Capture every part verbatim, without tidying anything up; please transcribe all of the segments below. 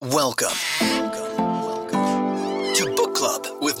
Welcome. Welcome, welcome to Book Club with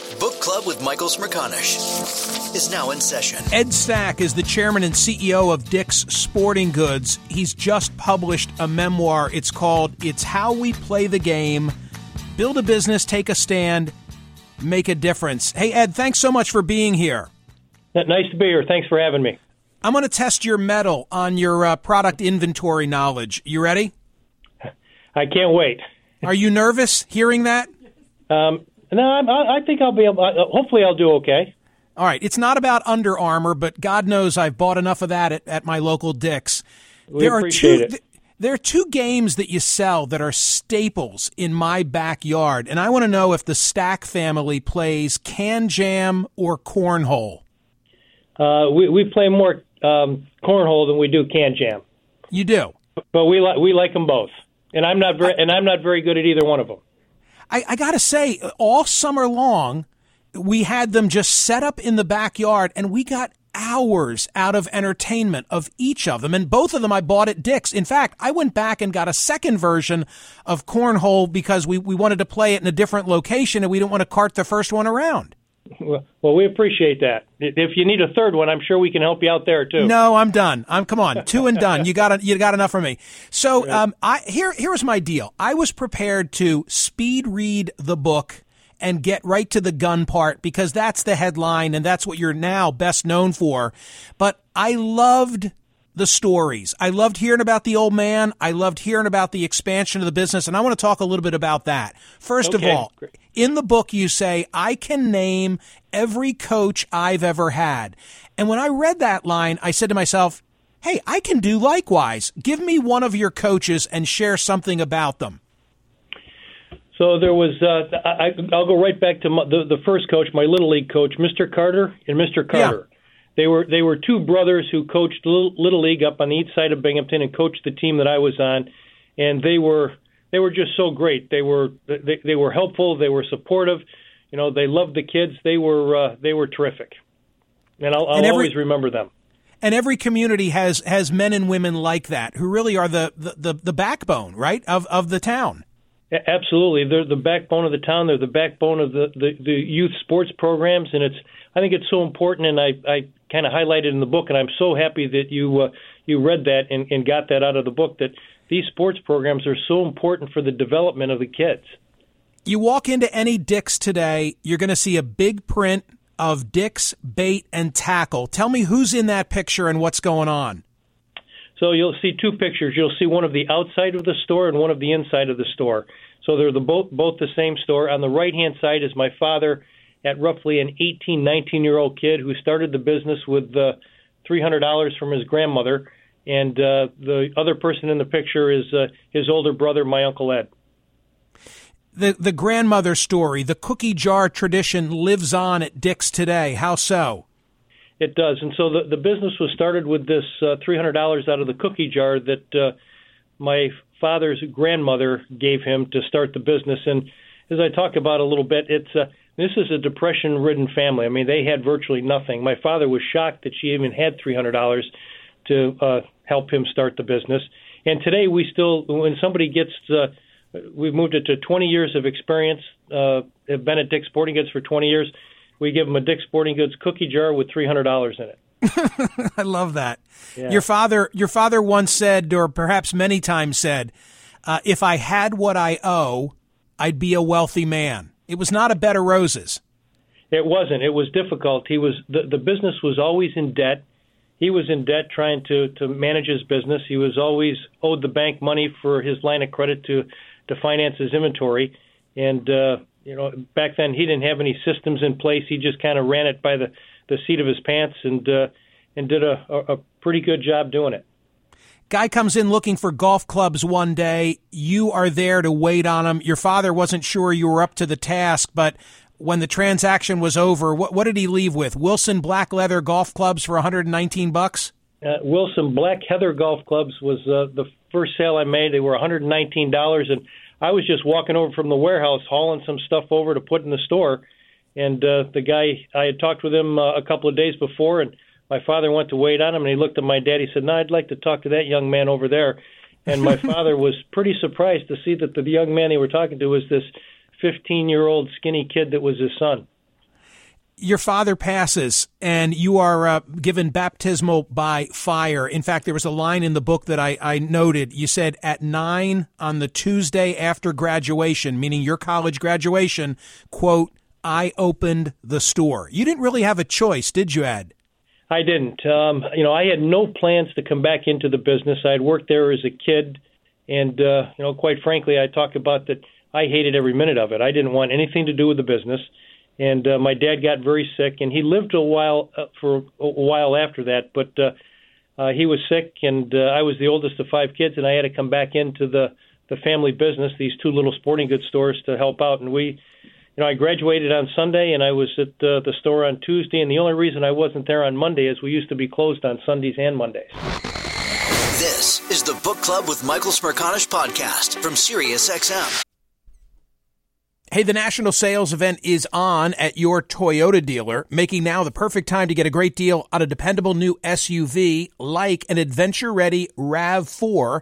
Book Club with Michael Smerconish is now in session. Ed Stack is the chairman and C E O of Dick's Sporting Goods. He's just published a memoir. It's called It's How We Play the Game, Build a Business, Take a Stand, Make a Difference. Hey, Ed, thanks so much for being here. Nice to be here. Thanks for having me. I'm going to test your mettle on your uh, product inventory knowledge. You ready? I can't wait. Are you nervous hearing that? Um, no, I'm, I think I'll be able to, hopefully I'll do okay. All right. It's not about Under Armour, but God knows I've bought enough of that at, at my local Dick's. We there appreciate are two, it. Th- there are two games that you sell that are staples in my backyard, and I want to know if the Stack family plays Can Jam or Cornhole. Uh, we, we play more um, Cornhole than we do Can Jam. You do? But we, li- we like them both. And I'm not very, and I'm not very good at either one of them. I, I got to say, all summer long, we had them just set up in the backyard, and we got hours out of entertainment of each of them. And both of them I bought at Dick's. In fact, I went back and got a second version of Cornhole because we, we wanted to play it in a different location, and we didn't want to cart the first one around. Well, we appreciate that. If you need a third one, I'm sure we can help you out there too. No, I'm done. I'm come on, two and done. You got you got enough for me. So, um, I here here was my deal. I was prepared to speed read the book and get right to the gun part because that's the headline and that's what you're now best known for. But I loved the stories. I loved hearing about the old man. I loved hearing about the expansion of the business, and I want to talk a little bit about that. First okay. of all, in the book you say, I can name every coach I've ever had. And when I read that line, I said to myself, hey, I can do likewise. Give me one of your coaches and share something about them. So there was, uh, I, I'll go right back to my, the, the first coach, my Little League coach, Mister Carter and Mister Carter. Yeah. They were they were two brothers who coached Little League up on the east side of Binghamton and coached the team that I was on, and they were they were just so great. They were they, they were helpful. They were supportive. You know, they loved the kids. They were uh, they were terrific, and I'll, I'll and every, always remember them. And every community has has men and women like that who really are the the, the, the backbone, right, of of the town. Absolutely, they're the backbone of the town. They're the backbone of the, the, the youth sports programs, and it's I think it's so important. And I, I kind of highlighted in the book, and I'm so happy that you uh, you read that and, and got that out of the book. That these sports programs are so important for the development of the kids. You walk into any Dick's today, you're going to see a big print of Dick's Bait and Tackle. Tell me who's in that picture and what's going on. So you'll see two pictures. You'll see one of the outside of the store and one of the inside of the store. So they're the both both the same store. On the right-hand side is my father at roughly an eighteen, nineteen-year-old kid who started the business with uh, three hundred dollars from his grandmother. And uh, the other person in the picture is uh, his older brother, my Uncle Ed. The the grandmother story, the cookie jar tradition lives on at Dick's today. How so? It does. And so the, the business was started with this uh, three hundred dollars out of the cookie jar that uh, my father's grandmother gave him to start the business. And as I talk about a little bit, it's uh, this is a depression-ridden family. I mean, they had virtually nothing. My father was shocked that she even had three hundred dollars to uh, help him start the business. And today we still, when somebody gets, uh, we've moved it to twenty years of experience, uh, have been at Dick's Sporting Goods for twenty years. We give them a Dick's Sporting Goods cookie jar with three hundred dollars in it. I love that. Yeah. Your father your father once said, or perhaps many times said, uh, if I had what I owe, I'd be a wealthy man. It was not a bed of roses. It wasn't. It was difficult. He was the, the business was always in debt. He was in debt trying to, to manage his business. He was always owed the bank money for his line of credit to, to finance his inventory. And uh You know, back then he didn't have any systems in place. He just kind of ran it by the, the seat of his pants and uh, and did a, a pretty good job doing it. Guy comes in looking for golf clubs one day. You are there to wait on him. Your father wasn't sure you were up to the task, but when the transaction was over, what, what did he leave with? Wilson Black Leather golf clubs for one hundred nineteen bucks? Uh, Wilson Black Heather golf clubs was uh, the first sale I made. They were one hundred nineteen dollars, and I was just walking over from the warehouse, hauling some stuff over to put in the store, and uh, the guy, I had talked with him uh, a couple of days before, and my father went to wait on him, and he looked at my dad. He said, no, I'd like to talk to that young man over there. And my father was pretty surprised to see that the young man they were talking to was this fifteen-year-old skinny kid that was his son. Your father passes, and you are uh, given baptismal by fire. In fact, there was a line in the book that I, I noted. You said, at nine on the Tuesday after graduation, meaning your college graduation, quote, I opened the store. You didn't really have a choice, did you, Ed? I didn't. Um, you know, I had no plans to come back into the business. I had worked there as a kid, and, uh, you know, quite frankly, I talk about that I hated every minute of it. I didn't want anything to do with the business. And uh, my dad got very sick, and he lived a while uh, for a while after that. But uh, uh, he was sick, and uh, I was the oldest of five kids, and I had to come back into the, the family business, these two little sporting goods stores, to help out. And we, you know, I graduated on Sunday, and I was at uh, the store on Tuesday. And the only reason I wasn't there on Monday is we used to be closed on Sundays and Mondays. This is the Book Club with Michael Smerconish podcast from SiriusXM. Hey, the national sales event is on at your Toyota dealer, making now the perfect time to get a great deal on a dependable new S U V like an adventure-ready RAV four.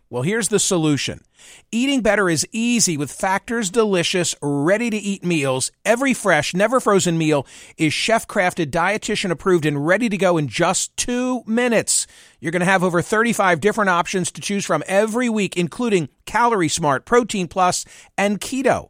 Well, here's the solution. Eating better is easy with Factor's delicious, ready-to-eat meals. Every fresh, never-frozen meal is chef-crafted, dietitian-approved, and ready to go in just two minutes. You're going to have over thirty-five different options to choose from every week, including Calorie Smart, Protein Plus, and Keto.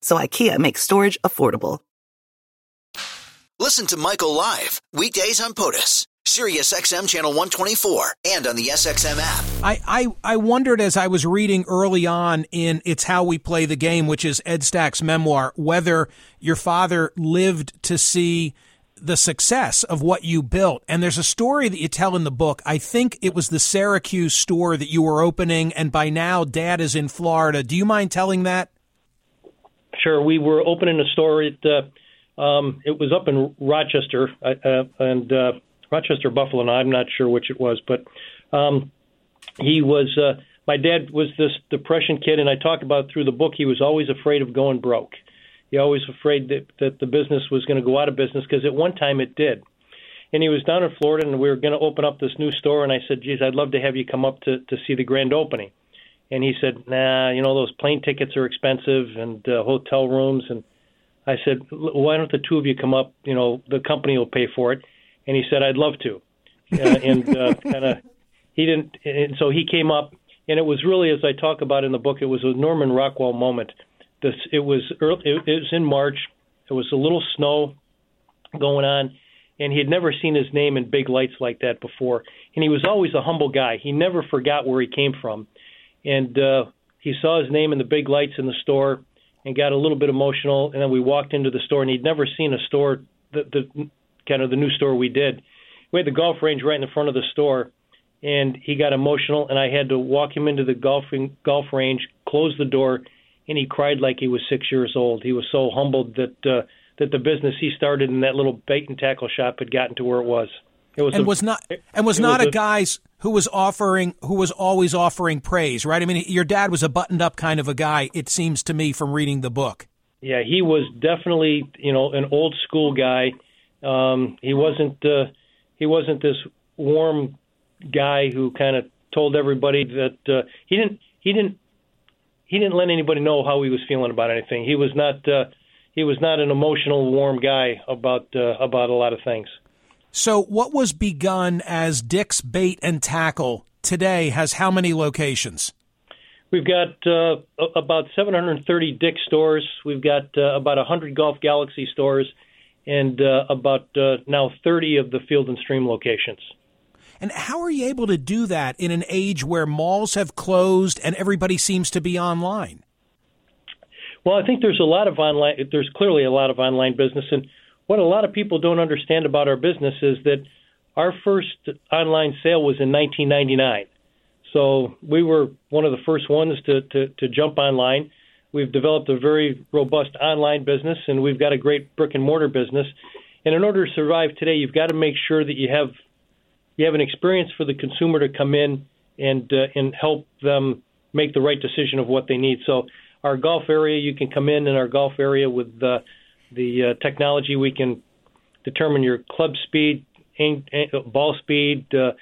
So IKEA makes storage affordable. Listen to Michael live weekdays on POTUS, SiriusXM channel one twenty-four, and on the S X M app. I, I, I wondered as I was reading early on in It's How We Play the Game, which is Ed Stack's memoir, whether your father lived to see the success of what you built. And there's a story that you tell in the book. I think it was the Syracuse store that you were opening, and by now Dad is in Florida. Do you mind telling that? Sure. We were opening a store. It uh, um, it was up in Rochester uh, and uh, Rochester, Buffalo, and I'm not sure which it was. But um, he was uh, my dad was this depression kid, and I talk about through the book. He was always afraid of going broke. He always afraid that, that the business was going to go out of business because at one time it did. And he was down in Florida, and we were going to open up this new store. And I said, "Geez, I'd love to have you come up to, to see the grand opening." And he said, nah, you know, those plane tickets are expensive and uh, hotel rooms. And I said, why don't the two of you come up? You know, the company will pay for it. And he said, I'd love to. Uh, and uh, kind of he didn't. And so he came up. And it was really, as I talk about in the book, it was a Norman Rockwell moment. This It was early, it was in March. There was a little snow going on. And he had never seen his name in big lights like that before. And he was always a humble guy. He never forgot where he came from. And uh, he saw his name in the big lights in the store and got a little bit emotional. And then we walked into the store, and he'd never seen a store, the, the kind of the new store we did. We had the golf range right in the front of the store, and he got emotional. And I had to walk him into the golfing, golf range, close the door, and he cried like he was six years old. He was so humbled that uh, that the business he started in that little bait and tackle shop had gotten to where it was. It was and a, was not and was not was a, a guy's. Who was offering? Who was always offering praise, right? I mean, your dad was a buttoned-up kind of a guy. It seems to me from reading the book. Yeah, he was definitely, you know, an old-school guy. Um, he wasn't. Uh, he wasn't this warm guy who kind of told everybody that uh, he didn't. He didn't. He didn't let anybody know how he was feeling about anything. He was not. Uh, he was not an emotional, warm guy about uh, about a lot of things. So what was begun as Dick's Bait and Tackle today has how many locations? We've got uh, about seven hundred thirty Dick's stores. We've got uh, about one hundred Golf Galaxy stores and uh, about uh, now thirty of the Field and Stream locations. And how are you able to do that in an age where malls have closed and everybody seems to be online? Well, I think there's a lot of online, there's clearly a lot of online business. And what a lot of people don't understand about our business is that our first online sale was in nineteen ninety-nine. So we were one of the first ones to, to, to jump online. We've developed a very robust online business, and we've got a great brick-and-mortar business. And in order to survive today, you've got to make sure that you have you have an experience for the consumer to come in and uh, and help them make the right decision of what they need. So our golf area, you can come in in our golf area with uh, the uh, technology. We can determine your club speed, ang- ball speed, uh,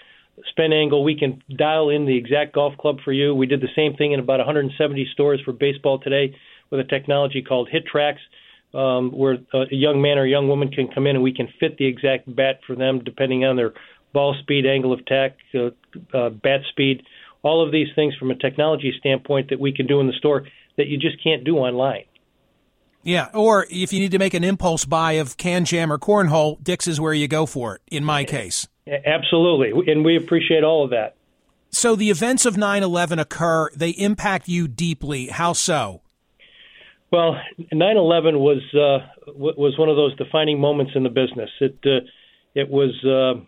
spin angle. We can dial in the exact golf club for you. We did the same thing in about one hundred seventy stores for baseball today with a technology called Hit Trax, um, where a young man or young woman can come in and we can fit the exact bat for them depending on their ball speed, angle of attack, uh, uh, bat speed, all of these things from a technology standpoint that we can do in the store that you just can't do online. Yeah, or if you need to make an impulse buy of Can Jam or Cornhole, Dick's is where you go for it, in my case. Absolutely, and we appreciate all of that. So the events of nine eleven occur. They impact you deeply. How so? Well, nine eleven was uh, was one of those defining moments in the business. It uh, it was uh,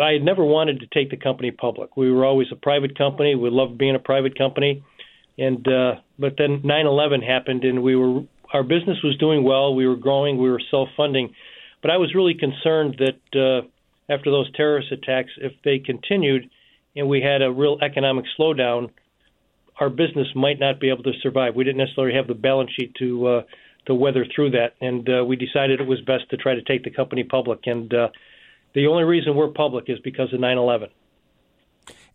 I had never wanted to take the company public. We were always a private company. We loved being a private company, and uh, but then nine eleven happened, and we were our business was doing well. We were growing. We were self-funding, but I was really concerned that. Uh, after those terrorist attacks, if they continued and we had a real economic slowdown, our business might not be able to survive. We didn't necessarily have the balance sheet to uh, to weather through that, and uh, we decided it was best to try to take the company public. And uh, the only reason we're public is because of nine eleven.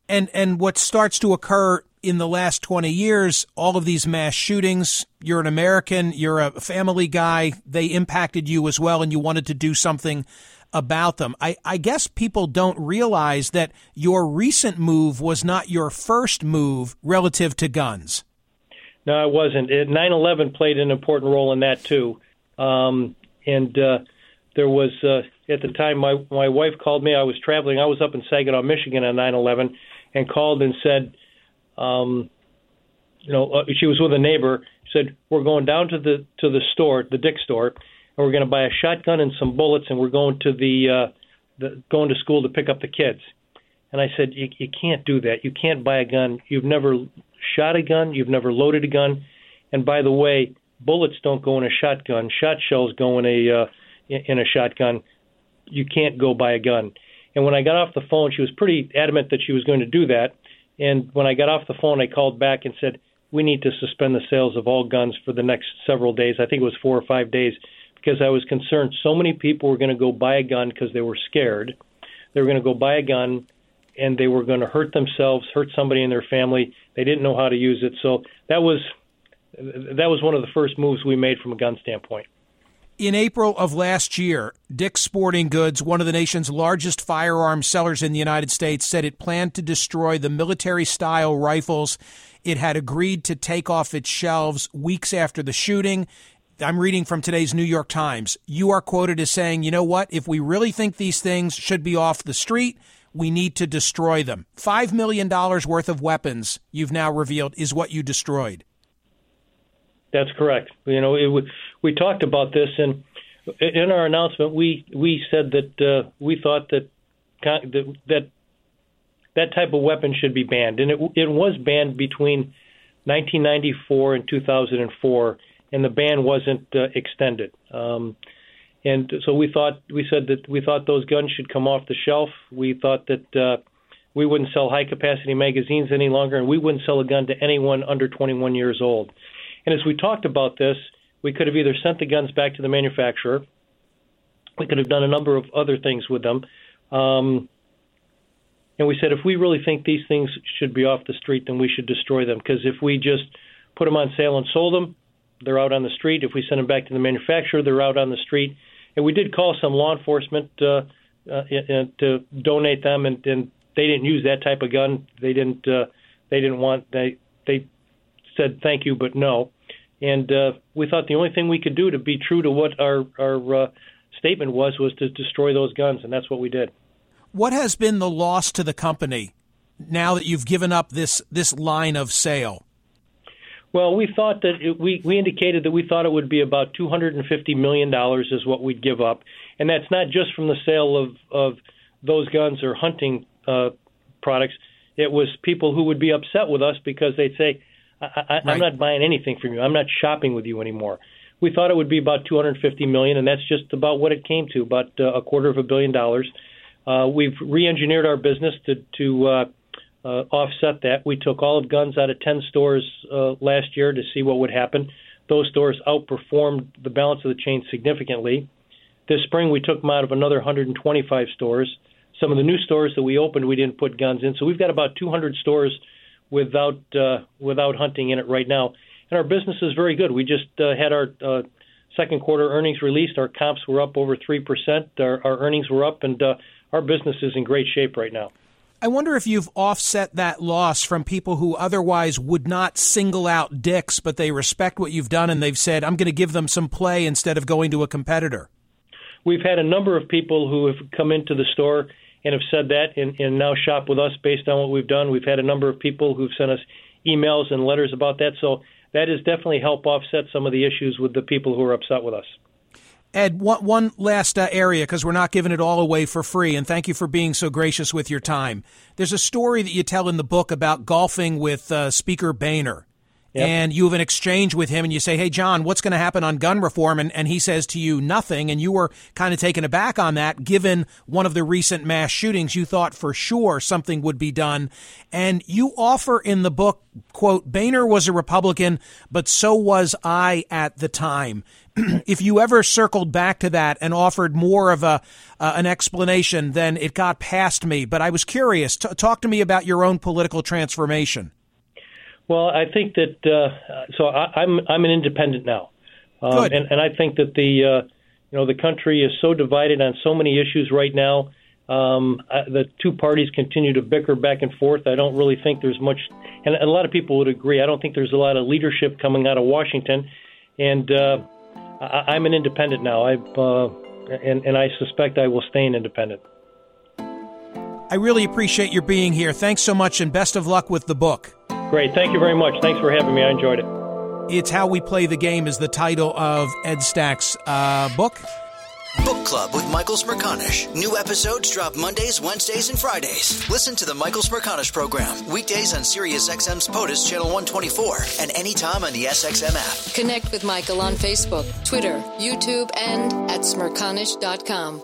And, and what starts to occur in the last twenty years, all of these mass shootings, you're an American, you're a family guy, they impacted you as well, and you wanted to do something about them. I, I guess people don't realize that your recent move was not your first move relative to guns. No, it wasn't. It, nine eleven played an important role in that, too. Um, and uh, there was, uh, at the time, my, my wife called me. I was traveling. I was up in Saginaw, Michigan on nine eleven and called and said, um, you know, uh, she was with a neighbor, said, we're going down to the to the store, the Dick's store, and we're going to buy a shotgun and some bullets, and we're going to the, uh, the going to school to pick up the kids. And I said, you, you can't do that. You can't buy a gun. You've never shot a gun. You've never loaded a gun. And by the way, bullets don't go in a shotgun. Shot shells go in a uh, in a shotgun. You can't go buy a gun. And when I got off the phone, she was pretty adamant that she was going to do that. And when I got off the phone, I called back and said, we need to suspend the sales of all guns for the next several days. I think it was four or five days. Because I was concerned so many people were going to go buy a gun because they were scared. They were going to go buy a gun, and they were going to hurt themselves, hurt somebody in their family. They didn't know how to use it. So that was that was one of the first moves we made from a gun standpoint. In April of last year, Dick's Sporting Goods, one of the nation's largest firearm sellers in the United States, said it planned to destroy the military-style rifles it had agreed to take off its shelves weeks after the shooting. I'm reading from today's New York Times. You are quoted as saying, you know what, if we really think these things should be off the street, we need to destroy them. Five million dollars worth of weapons, you've now revealed, is what you destroyed. That's correct. You know, it, we talked about this, and in our announcement, we, we said that uh, we thought that, that that that type of weapon should be banned. And it, it was banned between nineteen ninety-four and two thousand four, and the ban wasn't uh, extended. Um, and so we thought we said that we thought those guns should come off the shelf. We thought that uh, we wouldn't sell high-capacity magazines any longer, and we wouldn't sell a gun to anyone under twenty-one years old. And as we talked about this, we could have either sent the guns back to the manufacturer. We could have done a number of other things with them. Um, and we said if we really think these things should be off the street, then we should destroy them, because if we just put them on sale and sold them, they're out on the street. If we send them back to the manufacturer, they're out on the street. And we did call some law enforcement uh, uh, to donate them, and, and they didn't use that type of gun. They didn't. Uh, they didn't want. They they said thank you, but no. And uh, we thought the only thing we could do to be true to what our our uh, statement was was to destroy those guns, and that's what we did. What has been the loss to the company now that you've given up this this line of sale? Well, we thought that it, we, we indicated that we thought it would be about two hundred fifty million dollars is what we'd give up. And that's not just from the sale of, of those guns or hunting uh, products. It was people who would be upset with us because they'd say, I, I, right. I'm not buying anything from you. I'm not shopping with you anymore. We thought it would be about two hundred fifty million dollars, and that's just about what it came to, about uh, a quarter of a billion dollars. Uh, we've re-engineered our business to, to uh, uh, offset that. We took all of Guns out of ten stores uh, last year to see what would happen. Those stores outperformed the balance of the chain significantly. This spring, we took them out of another one hundred twenty-five stores. Some of the new stores that we opened, we didn't put Guns in. So we've got about two hundred stores without uh, without hunting in it right now. And our business is very good. We just uh, had our uh, second quarter earnings released. Our comps were up over three percent. Our, our earnings were up, and uh, our business is in great shape right now. I wonder if you've offset that loss from people who otherwise would not single out Dick's, but they respect what you've done, and they've said, I'm going to give them some play instead of going to a competitor. We've had a number of people who have come into the store and have said that and, and now shop with us based on what we've done. We've had a number of people who've sent us emails and letters about that. So that has definitely helped offset some of the issues with the people who are upset with us. Ed, one, one last uh, area, because we're not giving it all away for free, and thank you for being so gracious with your time. There's a story that you tell in the book about golfing with uh, Speaker Boehner, yep. and you have an exchange with him, and you say, hey, John, what's going to happen on gun reform? And, and he says to you, nothing, and you were kind of taken aback on that. Given one of the recent mass shootings, you thought for sure something would be done, and you offer in the book, quote, Boehner was a Republican, but so was I at the time. If you ever circled back to that and offered more of a uh, an explanation, then it got past me. But I was curious. T- talk to me about your own political transformation. Well, I think that uh, so I, I'm I'm an independent now, um, Good. and and I think that the uh, you know the country is so divided on so many issues right now. Um, I, the two parties continue to bicker back and forth. I don't really think there's much, and a lot of people would agree. I don't think there's a lot of leadership coming out of Washington, and. Uh, I'm an independent now, I uh, and, and I suspect I will stay an independent. I really appreciate your being here. Thanks so much, and best of luck with the book. Great. Thank you very much. Thanks for having me. I enjoyed it. It's How We Play the Game is the title of Ed Stack's uh, book. Book Club with Michael Smerconish. New episodes drop Mondays, Wednesdays, and Fridays. Listen to the Michael Smerconish program. Weekdays on SiriusXM's POTUS Channel one twenty-four and anytime on the S X M app. Connect with Michael on Facebook, Twitter, YouTube, and at Smerconish dot com.